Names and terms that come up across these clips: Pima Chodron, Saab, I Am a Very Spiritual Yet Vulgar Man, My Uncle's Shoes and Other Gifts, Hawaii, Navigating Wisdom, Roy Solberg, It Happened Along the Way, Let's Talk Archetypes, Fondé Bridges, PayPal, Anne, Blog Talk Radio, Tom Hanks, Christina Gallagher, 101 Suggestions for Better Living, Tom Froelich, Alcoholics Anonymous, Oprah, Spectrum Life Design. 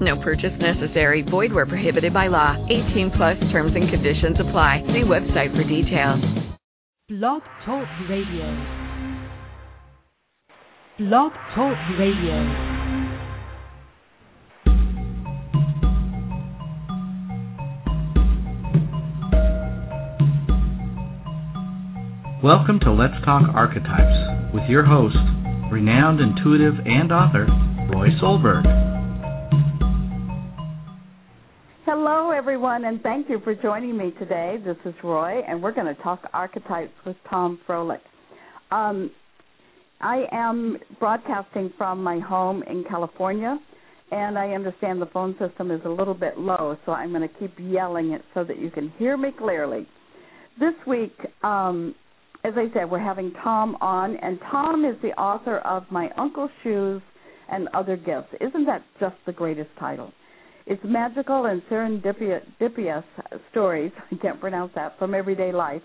No purchase necessary. Void where prohibited by law. 18+ terms and conditions apply. See website for details. Blog Talk Radio. Blog Talk Radio. Welcome to Let's Talk Archetypes with your host, renowned intuitive and author, Roy Solberg. Hello, everyone, and thank you for joining me today. This is Roy, and we're going to talk archetypes with Tom Froelich. I am broadcasting from my home in California, and I understand the phone system is a little bit low, so I'm going to keep yelling it so that you can hear me clearly. This week, as I said, we're having Tom on, and Tom is the author of My Uncle's Shoes and Other Gifts. Isn't that just the greatest title? It's magical and serendipitous stories, I can't pronounce that, from everyday life.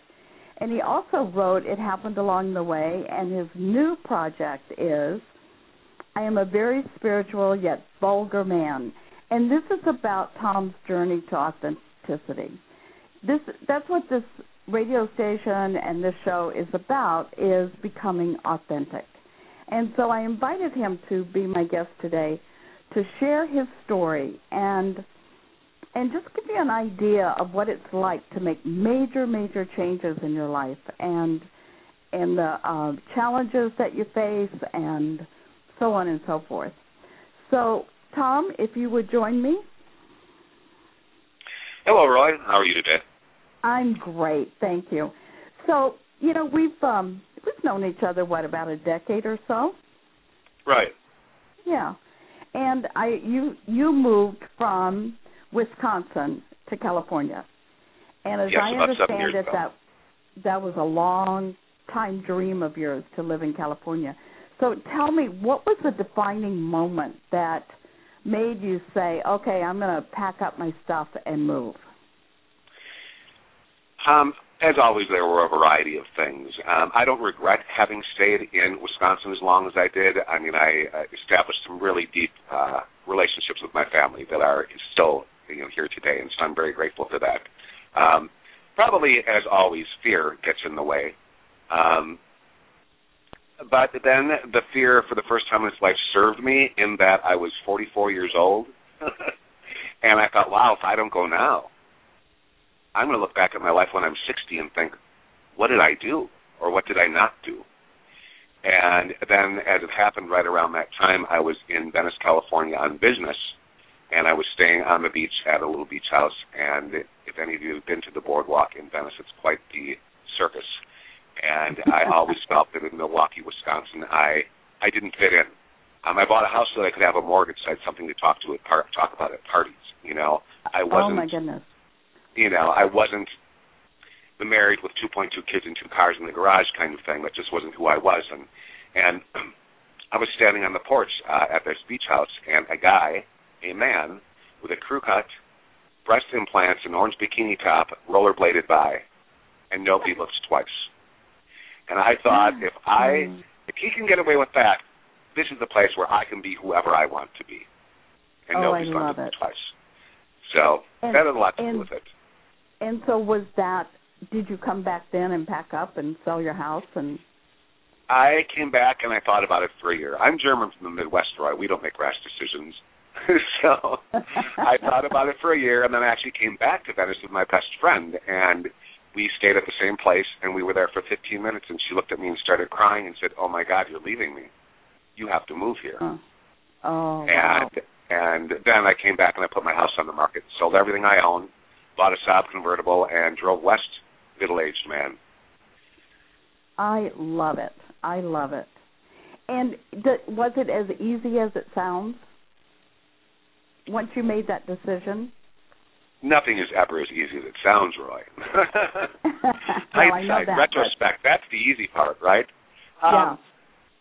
And he also wrote It Happened Along the Way, and his new project is I Am a Very Spiritual Yet Vulgar Man. And this is about Tom's journey to authenticity. That's what this radio station and this show is about, is becoming authentic. And so I invited him to be my guest today to share his story and just give you an idea of what it's like to make major, major changes in your life and the challenges that you face and so on and so forth. So, Tom, if you would join me. Hello, Roy. How are you today? I'm great. Thank you. So, you know, we've known each other, about a decade or so? Right. Yeah. And you moved from Wisconsin to California. And as I understand it, that was a long-time dream of yours to live in California. So tell me, what was the defining moment that made you say, okay, I'm going to pack up my stuff and move? As always, there were a variety of things. I don't regret having stayed in Wisconsin as long as I did. I mean, I established some really deep relationships with my family that are still here today, and so I'm very grateful for that. Probably, as always, fear gets in the way. But then the fear for the first time in its life served me in that I was 44 years old, and I thought, wow, if I don't go now, I'm going to look back at my life when I'm 60 and think, what did I do or what did I not do? And then as it happened right around that time, I was in Venice, California on business, and I was staying on the beach at a little beach house, and if any of you have been to the boardwalk in Venice, it's quite the circus. And I always felt that in Milwaukee, Wisconsin, I didn't fit in. I bought a house so that I could have a mortgage, so I had something to talk about at parties. I wasn't. Oh my goodness. I wasn't the married with 2.2 kids and 2 cars in the garage kind of thing. That just wasn't who I was. And I was standing on the porch at this beach house, and a man with a crew cut, breast implants, an orange bikini top, rollerbladed by, and nobody looks twice. And I thought, if he can get away with that, this is the place where I can be whoever I want to be. And nobody's going to look twice. So that had a lot to do with it. And so was that, did you come back then and pack up and sell your house? And I came back and I thought about it for a year. I'm German from the Midwest, Roy. We don't make rash decisions. So I thought about it for a year, and then I actually came back to Venice with my best friend, and we stayed at the same place, and we were there for 15 minutes, and she looked at me and started crying and said, oh, my God, you're leaving me. You have to move here. Wow. And then I came back, and I put my house on the market, sold everything I owned, bought a Saab convertible, and drove west, middle-aged man. I love it. I love it. And was it as easy as it sounds? Once you made that decision? Nothing is ever as easy as it sounds, Roy. Hindsight, that, retrospect, but... that's the easy part, right? Yeah.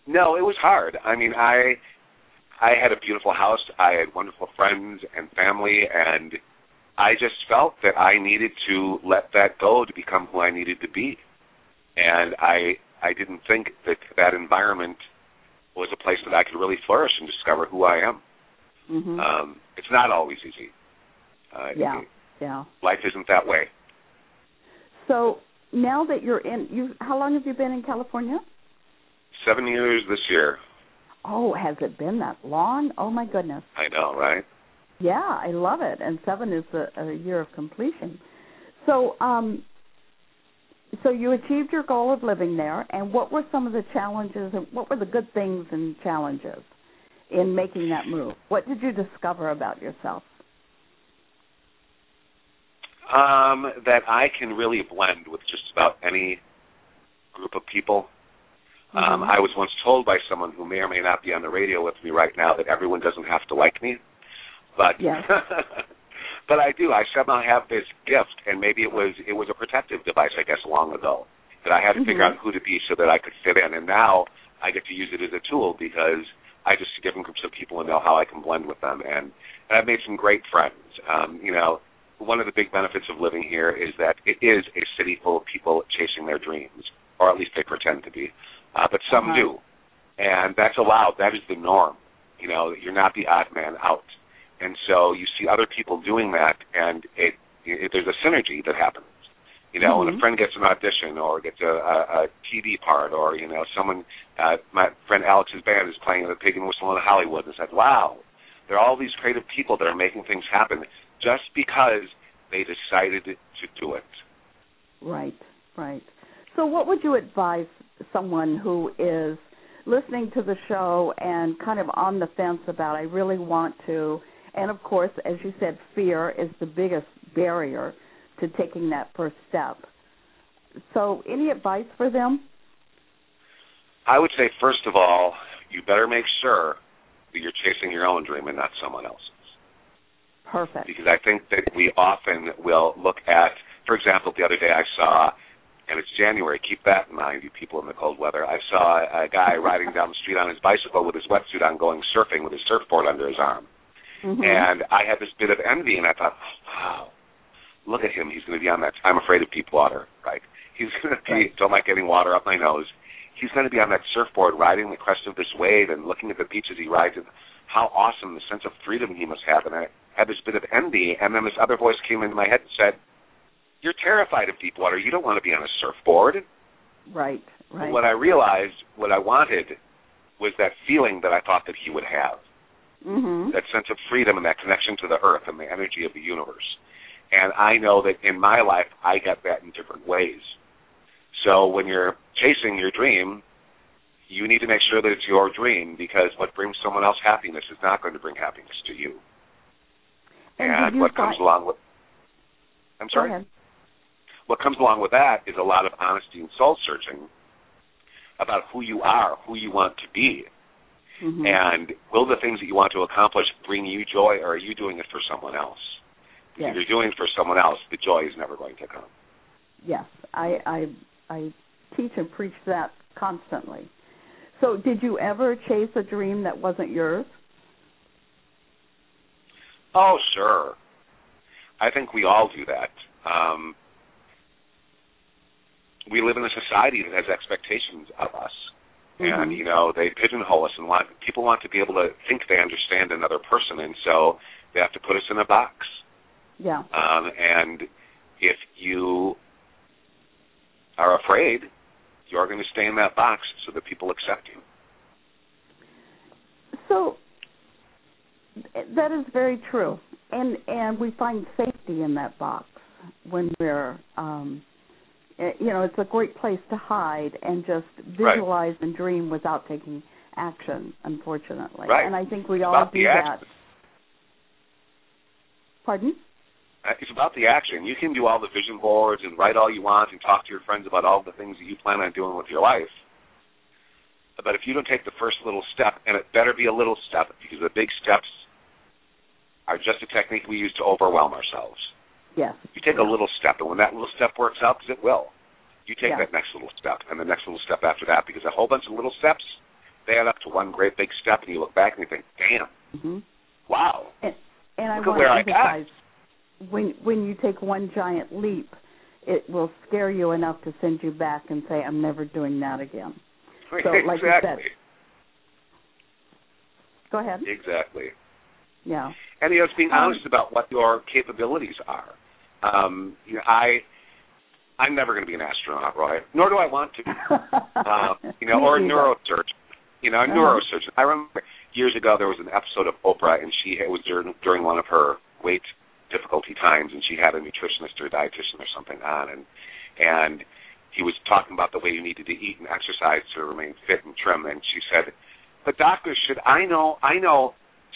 No, it was hard. I mean, I had a beautiful house. I had wonderful friends and family, and I just felt that I needed to let that go to become who I needed to be. And I didn't think that that environment was a place that I could really flourish and discover who I am. Mm-hmm. It's not always easy. Life isn't that way. So now that you're in, how long have you been in California? 7 years this year. Oh, has it been that long? Oh, my goodness. I know, right? Yeah, I love it. And 7 is a year of completion. So so you achieved your goal of living there, and what were some of the challenges, and what were the good things and challenges in making that move? What did you discover about yourself? That I can really blend with just about any group of people. Mm-hmm. I was once told by someone who may or may not be on the radio with me right now that everyone doesn't have to like me. But yes. But I do. I somehow have this gift, and maybe it was a protective device, I guess, long ago, that I had to mm-hmm. figure out who to be so that I could fit in. And now I get to use it as a tool because I just see different groups of people and know how I can blend with them. And I've made some great friends. One of the big benefits of living here is that it is a city full of people chasing their dreams, or at least they pretend to be. But some uh-huh. do, and that's allowed. That is the norm. You're not the odd man out. And so you see other people doing that, and there's a synergy that happens. Mm-hmm. When a friend gets an audition or gets a TV part, or, someone, my friend Alex's band is playing the Pig and Whistle in Hollywood, and said, wow, there are all these creative people that are making things happen just because they decided to do it. Right. So what would you advise someone who is listening to the show and kind of on the fence about, I really want to, and of course, as you said, fear is the biggest barrier to taking that first step. So any advice for them? I would say, first of all, you better make sure that you're chasing your own dream and not someone else's. Perfect. Because I think that we often will look at, for example, the other day I saw, and it's January, keep that in mind, you people in the cold weather, I saw a guy riding down the street on his bicycle with his wetsuit on going surfing with his surfboard under his arm. Mm-hmm. And I had this bit of envy, and I thought, wow, look at him. He's going to be on that. I'm afraid of deep water, right? He's going to be, don't like getting water up my nose. He's going to be on that surfboard riding the crest of this wave and looking at the beach as he rides. And how awesome the sense of freedom he must have. And I had this bit of envy, and then this other voice came into my head and said, you're terrified of deep water. You don't want to be on a surfboard. Right. And what I realized, what I wanted, was that feeling that I thought that he would have. Mm-hmm. That sense of freedom and that connection to the earth and the energy of the universe. And I know that in my life, I get that in different ways. So when you're chasing your dream, you need to make sure that it's your dream, because what brings someone else happiness is not going to bring happiness to you. And what comes along with... I'm sorry? What comes along with that is a lot of honesty and soul-searching about who you are, who you want to be. Mm-hmm. And will the things that you want to accomplish bring you joy, or are you doing it for someone else? Yes. If you're doing it for someone else, the joy is never going to come. Yes, I teach and preach that constantly. So did you ever chase a dream that wasn't yours? Oh, sure. I think we all do that. We live in a society that has expectations of us. Mm-hmm. And, they pigeonhole us, and people want to be able to think they understand another person, and so they have to put us in a box. Yeah. And if you are afraid, you're going to stay in that box so that people accept you. So that is very true. And we find safety in that box when we're... it's a great place to hide and just visualize and dream without taking action, unfortunately. Right. And I think we all do that. Pardon? It's about the action. You can do all the vision boards and write all you want and talk to your friends about all the things that you plan on doing with your life. But if you don't take the first little step, and it better be a little step, because the big steps are just a technique we use to overwhelm ourselves. Yes. You take a little step, and when that little step works out, because it will, you take that next little step, and the next little step after that, because a whole bunch of little steps, they add up to one great big step, and you look back and you think, damn, wow. And look, I want to emphasize, when you take one giant leap, it will scare you enough to send you back and say, I'm never doing that again. So, like you said. Go ahead. Exactly. Yeah. And, it's being honest about what your capabilities are. You know, I'm never going to be an astronaut, Roy. Nor do I want to. Or a neurosurgeon. Neurosurgeon. I remember years ago there was an episode of Oprah, and she was during one of her weight difficulty times, and she had a nutritionist or a dietitian or something on, and he was talking about the way you needed to eat and exercise to remain fit and trim, and she said, but doctors, should I know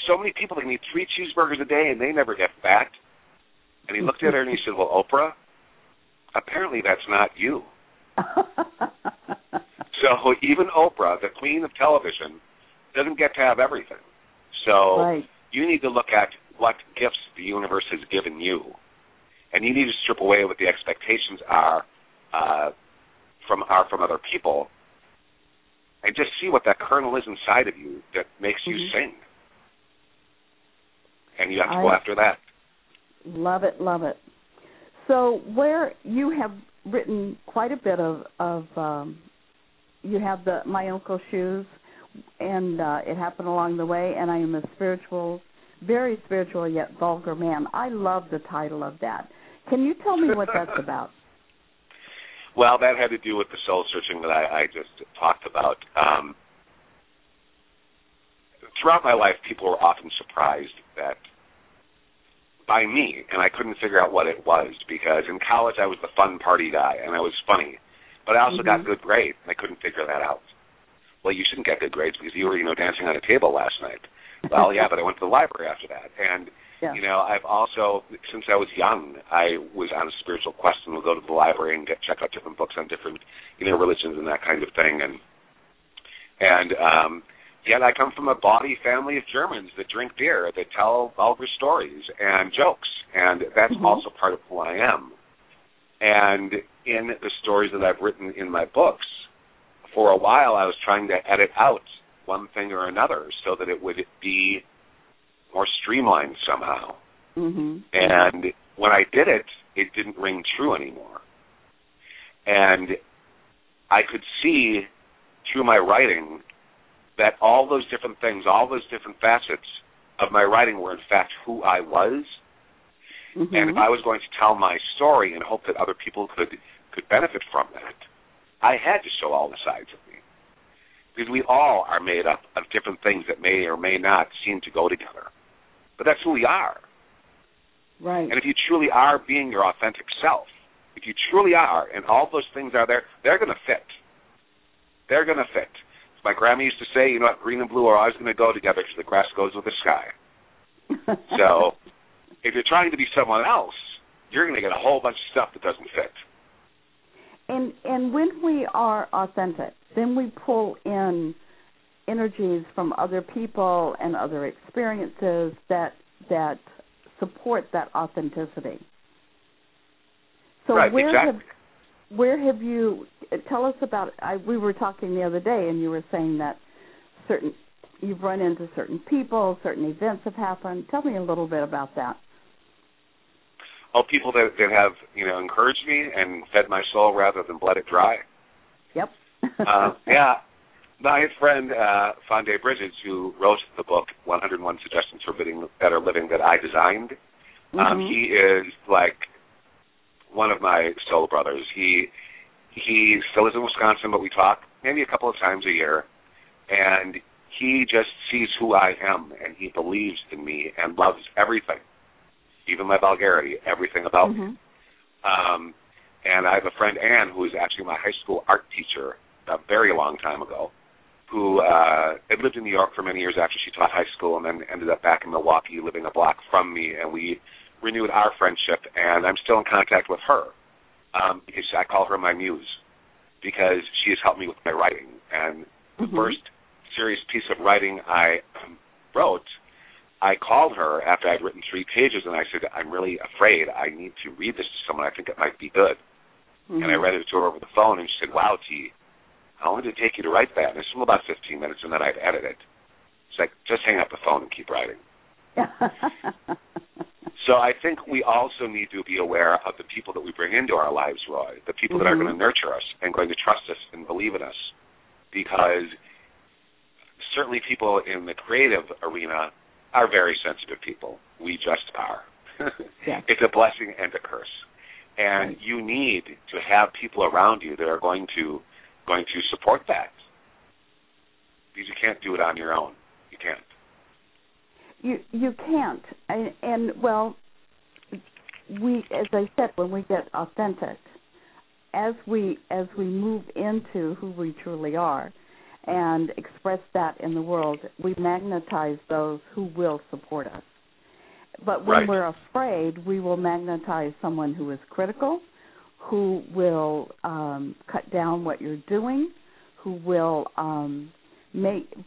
so many people that need 3 cheeseburgers a day and they never get fat. And he looked at her and he said, well, Oprah, apparently that's not you. So even Oprah, the queen of television, doesn't get to have everything. So you need to look at what gifts the universe has given you. And you need to strip away what the expectations are from other people, and just see what that kernel is inside of you that makes you sing. And you have to go after that. Love it. So where you have written quite a bit of you have the My Uncle's Shoes and It Happened Along the Way, and I Am a Very Spiritual Yet Vulgar Man. I love the title of that. Can you tell me what that's about? Well, that had to do with the soul searching that I just talked about. Throughout my life, people were often surprised by me, and I couldn't figure out what it was, because in college I was the fun party guy, and I was funny, but I also got good grades, and I couldn't figure that out. Well, you shouldn't get good grades because you were, dancing on a table last night. Well, yeah, but I went to the library after that. And, I've also, since I was young, I was on a spiritual quest and would go to the library and check out different books on different, religions and that kind of thing. And yet I come from a bawdy family of Germans that drink beer, that tell vulgar stories and jokes. And that's also part of who I am. And in the stories that I've written in my books, for a while I was trying to edit out one thing or another so that it would be more streamlined somehow. And when I did it, it didn't ring true anymore. And I could see through my writing that all those different things, all those different facets of my writing were in fact who I was. And if I was going to tell my story and hope that other people could benefit from that, I had to show all the sides of me. Because we all are made up of different things that may or may not seem to go together. But that's who we are. Right. And if you truly are being your authentic self, if you truly are, and all those things are there, they're going to fit. They're going to fit. My grandma used to say, what, green and blue are always going to go together because the grass goes with the sky. So if you're trying to be someone else, you're going to get a whole bunch of stuff that doesn't fit. And when we are authentic, then we pull in energies from other people and other experiences that support that authenticity. So where have you? Tell us about. We were talking the other day, and you were saying that you've run into certain people, certain events have happened. Tell me a little bit about that. People that have, encouraged me and fed my soul rather than bled it dry. Yep. My friend Fondé Bridges, who wrote the book 101 Suggestions for Better Living that I designed, he is like one of my soul brothers. He still lives in Wisconsin, but we talk maybe a couple of times a year, and he just sees who I am, and he believes in me and loves everything. Even my vulgarity, everything about me. And I have a friend, Anne, who is actually my high school art teacher a very long time ago, who had lived in New York for many years after she taught high school and then ended up back in Milwaukee living a block from me, and we renewed our friendship, and I'm still in contact with her because I call her my muse, because she has helped me with my writing. And the first serious piece of writing I wrote I called her after I'd written 3 pages, and I said, I'm really afraid. I need to read this to someone. I think it might be good. Mm-hmm. And I read it to her over the phone, and she said, wow, T, how long did it take you to write that? And I said, well, about 15 minutes, and then I'd edit it. It's like, just hang up the phone and keep writing. So I think we also need to be aware of the people that we bring into our lives, Roy, the people mm-hmm. that are going to nurture us and going to trust us and believe in us, because certainly people in the creative arena are very sensitive people. We just are. Yeah. It's a blessing and a curse. And right. you need to have people around you that are going to support that, because you can't do it on your own. You can't. You can't, and well, we, as I said, when we get authentic, as we move into who we truly are, and express that in the world, we magnetize those who will support us. But when right. we're afraid, we will magnetize someone who is critical, who will cut down what you're doing, who will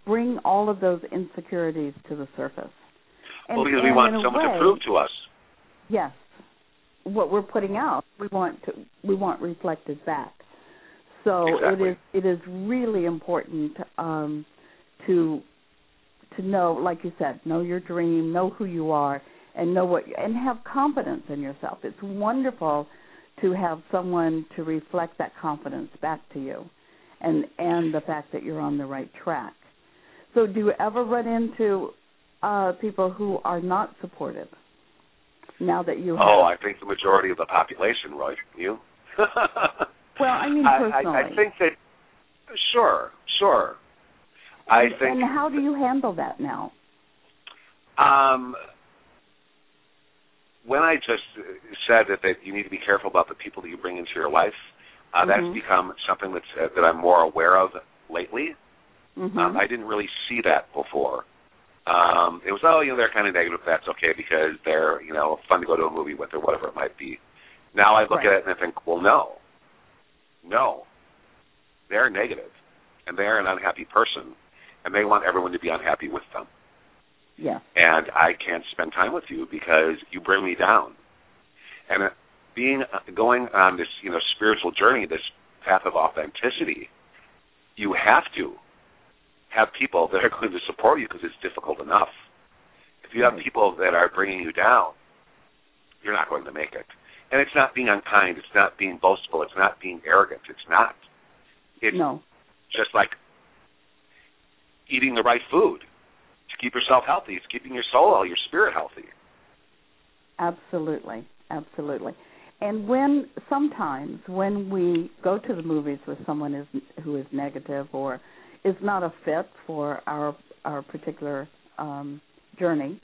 bring all of those insecurities to the surface. And, well, because we want someone to prove to us. Yes. What we're putting out, we want reflected back. So exactly. it is really important to know, like you said, know your dream, know who you are, and and have confidence in yourself. It's wonderful to have someone to reflect that confidence back to you, and the fact that you're on the right track. So do you ever run into people who are not supportive now that you have? Oh, I think the majority of the population, right? You? Well, I mean personally. I think that, sure. And how do you handle that now? When I just said that you need to be careful about the people that you bring into your life, that's become something that I'm more aware of lately. Mm-hmm. I didn't really see that before. It was, they're kind of negative. That's okay because they're, fun to go to a movie with or whatever it might be. Now I look right. at it and I think, well, no, they're negative, and they're an unhappy person, and they want everyone to be unhappy with them. Yeah. And I can't spend time with you because you bring me down. And going on this, spiritual journey, this path of authenticity, you have to have people that are going to support you because it's difficult enough. If you have people that are bringing you down, you're not going to make it. And it's not being unkind. It's not being boastful. It's not being arrogant. It's not. It's just like eating the right food to keep yourself healthy. It's keeping your soul, your spirit healthy. Absolutely. And sometimes when we go to the movies with someone who is negative or is not a fit for our particular journey,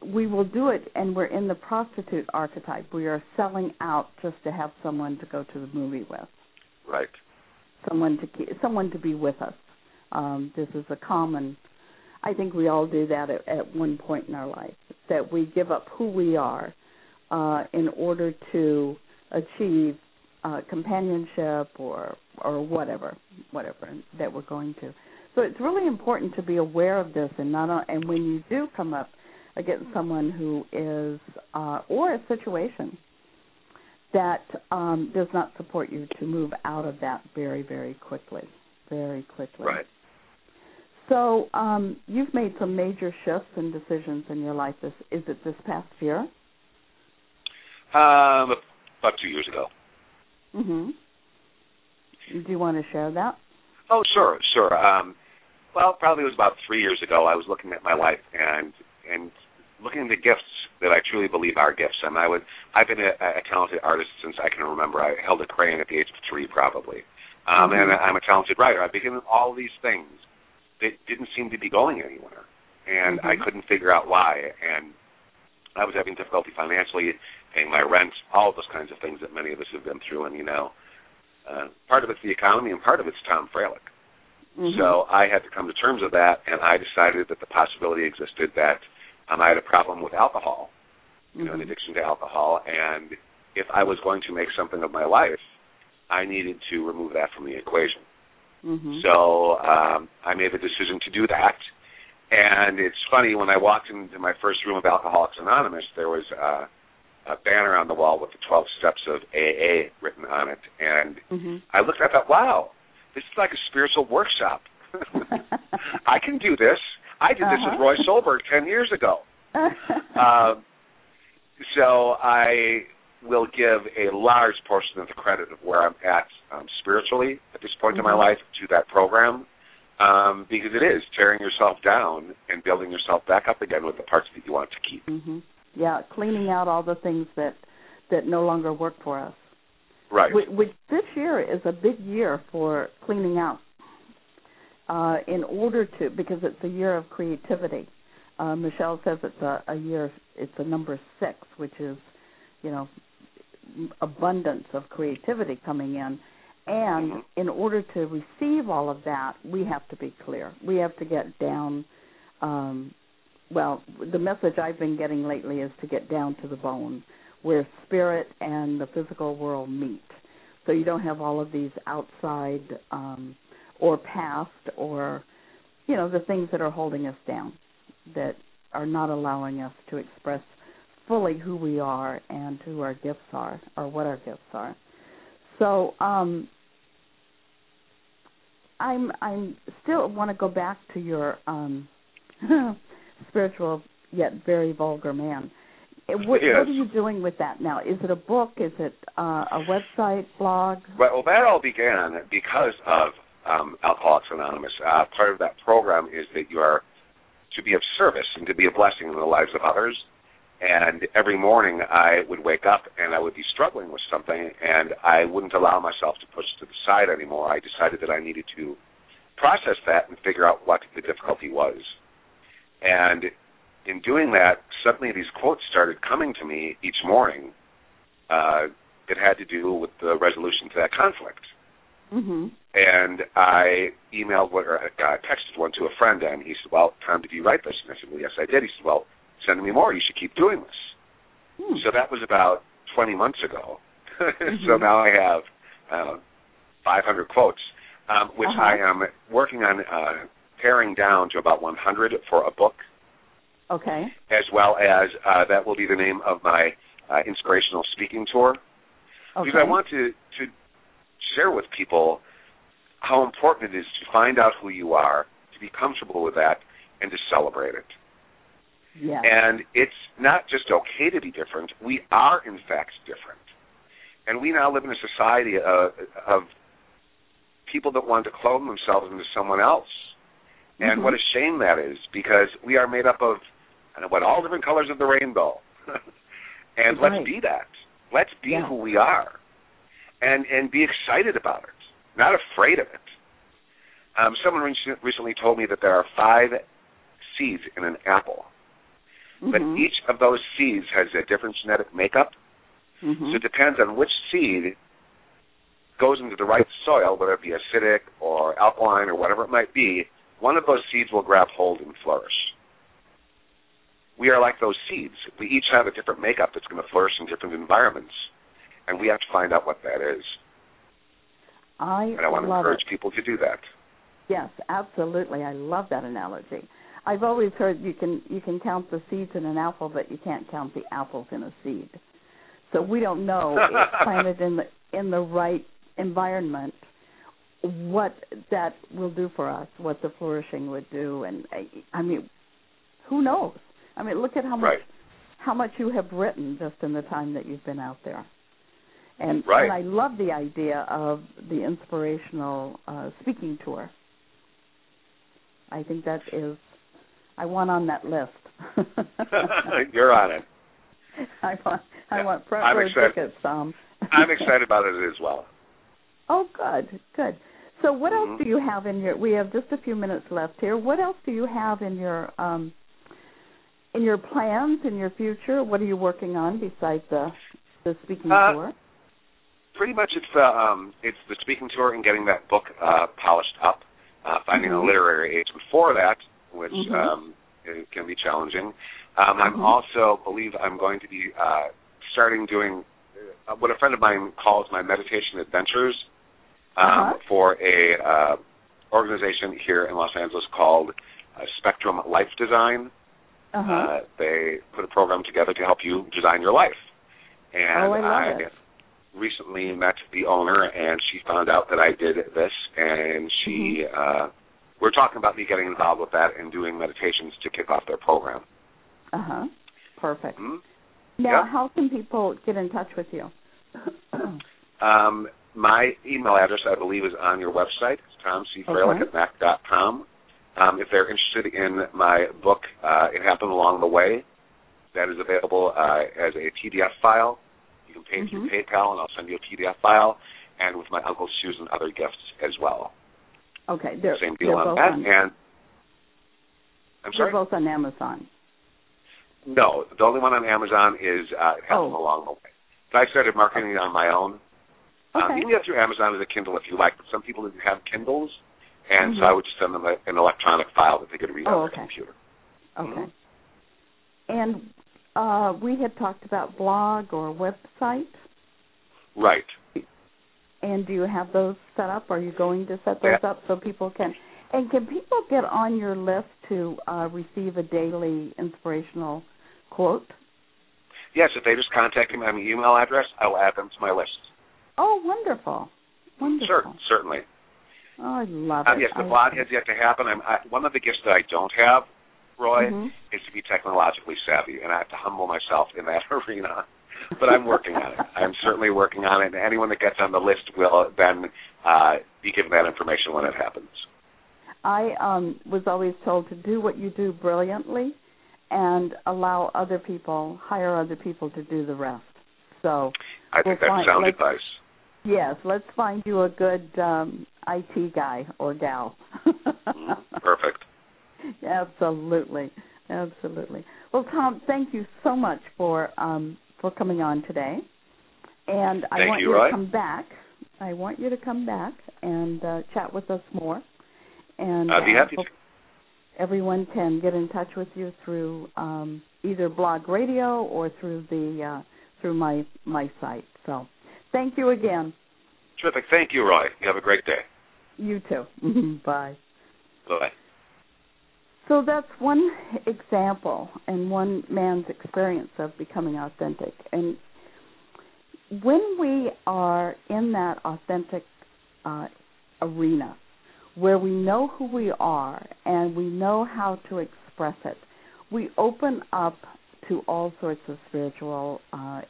we will do it, and we're in the prostitute archetype. We are selling out just to have someone to go to the movie with. Right. Someone to be with us. This is a common. I think we all do that at one point in our life, that we give up who we are in order to achieve companionship or whatever that we're going to. So it's really important to be aware of this, and when you do come up against someone who is, or a situation that does not support you, to move out of that very, very quickly. Very quickly. Right. So you've made some major shifts and decisions in your life. Is it this past year? About 2 years ago. Mm-hmm. Do you want to share that? Oh, sure. Probably it was about 3 years ago. I was looking at my life and looking at the gifts that I truly believe are gifts. And I've been a talented artist since I can remember. I held a crayon at the age of 3 probably. And I'm a talented writer. I began all these things that didn't seem to be going anywhere. And I couldn't figure out why. And I was having difficulty financially, paying my rent, all those kinds of things that many of us have been through. And, part of it's the economy and part of it's Tom Froelich. Mm-hmm. So I had to come to terms with that, and I decided that the possibility existed that I had a problem with alcohol, an addiction to alcohol, and if I was going to make something of my life, I needed to remove that from the equation. Mm-hmm. So I made the decision to do that, And it's funny, when I walked into my first room of Alcoholics Anonymous, there was a banner on the wall with the 12 steps of AA written on it. And I looked, I thought, wow, this is like a spiritual workshop. I can do this. I did this with Roy Solberg 10 years ago. So I will give a large portion of the credit of where I'm at spiritually at this point in my life to that program, because it is tearing yourself down and building yourself back up again with the parts that you want to keep. Yeah, cleaning out all the things that no longer work for us. Right. Which this year is a big year for cleaning out because it's a year of creativity. Michelle says it's a year, it's a number 6, which is, you know, abundance of creativity coming in. And in order to receive all of that, we have to be clear. We have to get down. Well, the message I've been getting lately is to get down to the bone, where spirit and the physical world meet. So you don't have all of these outside or past or, you know, the things that are holding us down, that are not allowing us to express fully who we are and who our gifts are or what our gifts are. So I'm still want to go back to your spiritual yet very vulgar man. What are you doing with that now? Is it a book? Is it a website, blog? Well, that all began because of Alcoholics Anonymous. Part of that program is that you are to be of service and to be a blessing in the lives of others. And every morning I would wake up and I would be struggling with something, and I wouldn't allow myself to push to the side anymore. I decided that I needed to process that and figure out what the difficulty was. And in doing that, suddenly these quotes started coming to me each morning that had to do with the resolution to that conflict. And I texted one to a friend, and he said, well, Tom, did you write this? And I said, well, yes, I did. He said, well, send me more. You should keep doing this. So that was about 20 months ago. So now I have 500 quotes, which I am working on paring down to about 100 for a book. Okay. As well as that will be the name of my inspirational speaking tour. Okay. Because I want to share with people how important it is to find out who you are, to be comfortable with that, and to celebrate it. Yeah. And it's not just okay to be different. We are, in fact, different. And we now live in a society of people that want to clone themselves into someone else. And what a shame that is, because we are made up of, I don't know what, all different colors of the rainbow. And let's be that. Let's be who we are. And be excited about it, not afraid of it. Someone recently told me that there are 5 seeds in an apple. But each of those seeds has a different genetic makeup. So it depends on which seed goes into the right soil, whether it be acidic or alkaline or whatever it might be. One of those seeds will grab hold and flourish. We are like those seeds. We each have a different makeup that's going to flourish in different environments, and we have to find out what that is. I want to encourage people to do that. Yes, absolutely. I love that analogy. I've always heard you can count the seeds in an apple, but you can't count the apples in a seed. So we don't know if planted in the right environment what that will do for us, what the flourishing would do, and I mean, who knows? I mean, look at how much you have written just in the time that you've been out there. And I love the idea of the inspirational speaking tour. I think that is. I want on that list. You're on it. I want front row tickets. I'm excited about it as well. Oh, good. So what else do you have in your? We have just a few minutes left here. What else do you have in your plans, in your future? What are you working on besides the speaking tour? Pretty much, it's the speaking tour and getting that book polished up, finding a literary agent for that, which it can be challenging. I'm also believe I'm going to be starting doing what a friend of mine calls my meditation adventures for a organization here in Los Angeles called Spectrum Life Design. Uh-huh. They put a program together to help you design your life. And I recently met the owner, and she found out that I did this, and she we're talking about me getting involved with that and doing meditations to kick off their program. Uh-huh. Perfect. Mm-hmm. Now, how can people get in touch with you? My email address, I believe, is on your website. It's tomcfroelich@mac.com. If they're interested in my book, It Happened Along the Way, that is available as a PDF file. You can pay through PayPal, and I'll send you a PDF file, and with My Uncle's Shoes and Other Gifts as well. Okay. Same deal on that. And I'm sorry? They're both on Amazon. No, the only one on Amazon is It Happened Along the Way. But I started marketing it on my own. You can get through Amazon as a Kindle if you like, but some people didn't have Kindles, and so I would just send them an electronic file that they could read on their computer. Okay. And we had talked about blog or website. Right. And do you have those set up? Are you going to set those up so people can? And can people get on your list to receive a daily inspirational quote? Yes, if they just contact me on my email address, I will add them to my list. Oh, wonderful. Certainly. Oh, I love it. Yes, the blog has yet to happen. One of the gifts that I don't have, Roy, is to be technologically savvy, and I have to humble myself in that arena. But I'm working on it. I'm certainly working on it, and anyone that gets on the list will then be given that information when it happens. I was always told to do what you do brilliantly and allow other people, hire other people to do the rest. So I think that's sound advice. Yes, let's find you a good IT guy or gal. Perfect. Absolutely, absolutely. Well, Tom, thank you so much for coming on today. And I want you to come back. I want you to come back and chat with us more. And I'd be happy to. Everyone can get in touch with you through either Blog Radio or through my site. So thank you again. Terrific. Thank you, Roy. You have a great day. You too. Bye. Bye-bye. So that's one example and one man's experience of becoming authentic. And when we are in that authentic arena where we know who we are and we know how to express it, we open up to all sorts of spiritual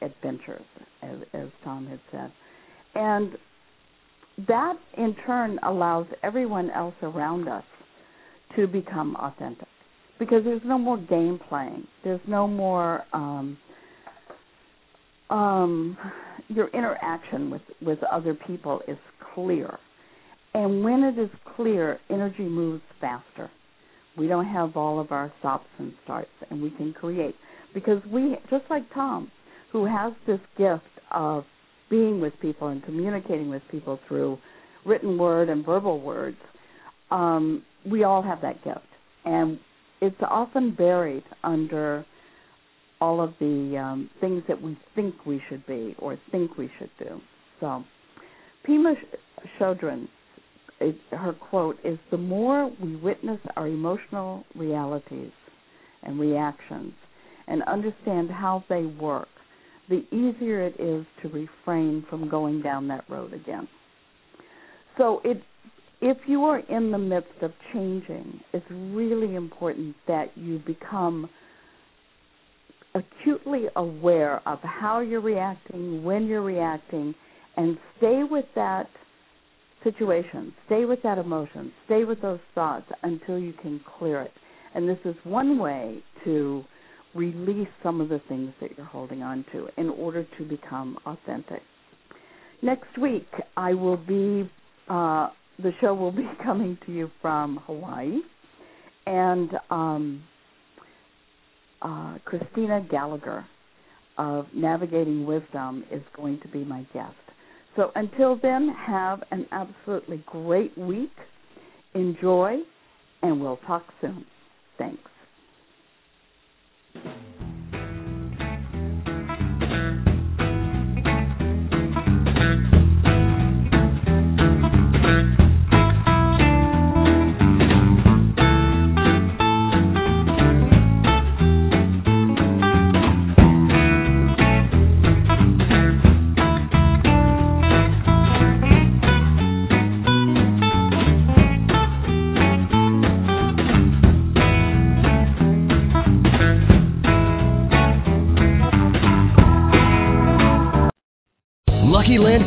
adventures, as Tom had said. And that, in turn, allows everyone else around us to become authentic, because there's no more game playing. There's no more your interaction with other people is clear. And when it is clear, energy moves faster. We don't have all of our stops and starts, and we can create. Because we, just like Tom, who has this gift of being with people and communicating with people through written word and verbal words, we all have that gift. And it's often buried under all of the things that we think we should be or think we should do. So Pima Chodron, her quote is, "The more we witness our emotional realities and reactions and understand how they work, the easier it is to refrain from going down that road again." So if you are in the midst of changing, it's really important that you become acutely aware of how you're reacting, when you're reacting, and stay with that situation, stay with that emotion, stay with those thoughts until you can clear it. And this is one way to release some of the things that you're holding on to in order to become authentic. Next week, the show will be coming to you from Hawaii, and Christina Gallagher of Navigating Wisdom is going to be my guest. So until then, have an absolutely great week. Enjoy, and we'll talk soon. Thanks. Lucky Land